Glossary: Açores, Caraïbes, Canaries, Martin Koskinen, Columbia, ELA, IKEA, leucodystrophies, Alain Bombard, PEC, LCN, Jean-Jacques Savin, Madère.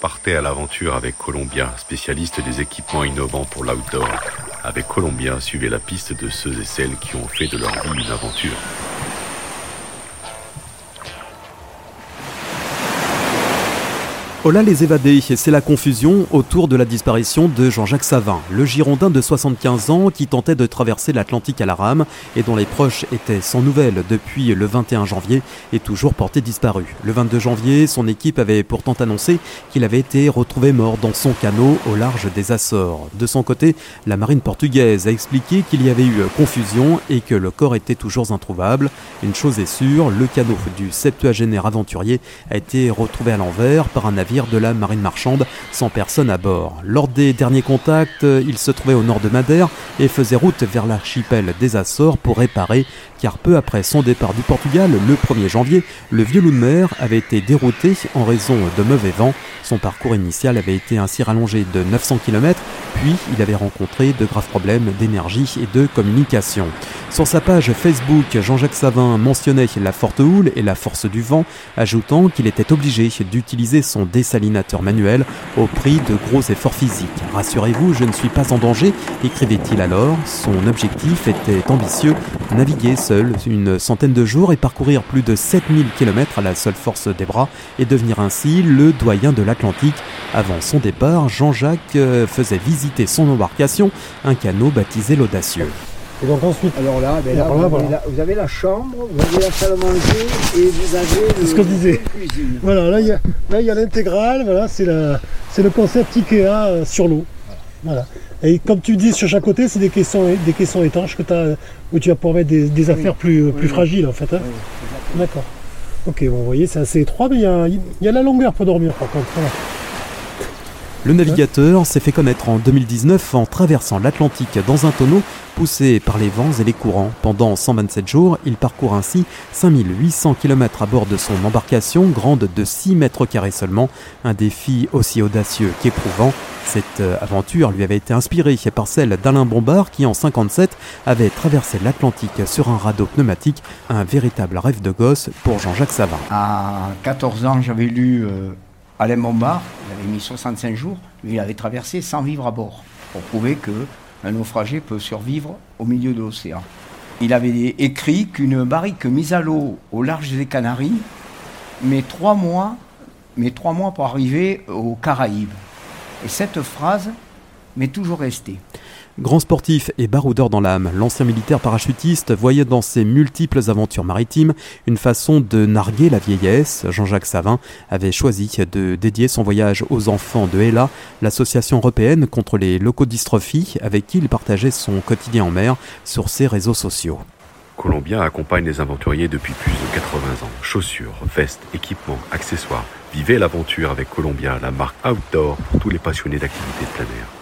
Partez à l'aventure avec Columbia, spécialiste des équipements innovants pour l'outdoor. Avec Columbia, suivez la piste de ceux et celles qui ont fait de leur vie une aventure. Hola les évadés, c'est la confusion autour de la disparition de Jean-Jacques Savin, le Girondin de 75 ans qui tentait de traverser l'Atlantique à la rame et dont les proches étaient sans nouvelles depuis le 21 janvier et toujours porté disparu. Le 22 janvier, son équipe avait pourtant annoncé qu'il avait été retrouvé mort dans son canot au large des Açores. De son côté, la marine portugaise a expliqué qu'il y avait eu confusion et que le corps était toujours introuvable. Une chose est sûre, le canot du septuagénaire aventurier a été retrouvé à l'envers par un navire de la marine marchande sans personne à bord. Lors des derniers contacts, il se trouvait au nord de Madère et faisait route vers l'archipel des Açores pour réparer, car peu après son départ du Portugal, le 1er janvier, le vieux loup de mer avait été dérouté en raison de mauvais vents. Son parcours initial avait été ainsi rallongé de 900 km, puis il avait rencontré de graves problèmes d'énergie et de communication. Sur sa page Facebook, Jean-Jacques Savin mentionnait la forte houle et la force du vent, ajoutant qu'il était obligé d'utiliser son désalinateur manuel au prix de gros efforts physiques. « Rassurez-vous, je ne suis pas en danger », écrivait-il alors. Son objectif était ambitieux, naviguer seul une centaine de jours et parcourir plus de 7000 km à la seule force des bras et devenir ainsi le doyen de l'Atlantique. Avant son départ, Jean-Jacques faisait visiter son embarcation, un canot baptisé l'Audacieux. Et donc ensuite, alors là, vous avez la chambre, vous avez la salle à manger et vous avez la cuisine. Voilà, là il y a l'intégrale, voilà, c'est le concept IKEA sur l'eau. Voilà. Et comme tu dis, sur chaque côté, c'est des caissons étanches que t'as, où tu vas pouvoir mettre des affaires plus fragiles en fait. Hein. Oui, d'accord. Ok, bon, vous voyez, c'est assez étroit, mais il y a la longueur pour dormir par contre. Voilà. Le navigateur s'est fait connaître en 2019 en traversant l'Atlantique dans un tonneau poussé par les vents et les courants. Pendant 127 jours, il parcourt ainsi 5800 km à bord de son embarcation, grande de 6 mètres carrés seulement. Un défi aussi audacieux qu'éprouvant. Cette aventure lui avait été inspirée par celle d'Alain Bombard qui, en 1957, avait traversé l'Atlantique sur un radeau pneumatique. Un véritable rêve de gosse pour Jean-Jacques Savin. À 14 ans, j'avais lu... Alain Bombard, il avait mis 65 jours, mais il avait traversé sans vivre à bord, pour prouver qu'un naufragé peut survivre au milieu de l'océan. Il avait écrit qu'une barrique mise à l'eau au large des Canaries met 3 mois pour arriver aux Caraïbes. Et cette phrase m'est toujours restée. Grand sportif et baroudeur dans l'âme, l'ancien militaire parachutiste voyait dans ses multiples aventures maritimes une façon de narguer la vieillesse. Jean-Jacques Savin avait choisi de dédier son voyage aux enfants de ELA, l'association européenne contre les leucodystrophies, avec qui il partageait son quotidien en mer sur ses réseaux sociaux. Columbia accompagne les aventuriers depuis plus de 80 ans. Chaussures, vestes, équipements, accessoires. Vivez l'aventure avec Columbia, la marque outdoor pour tous les passionnés d'activités de plein air.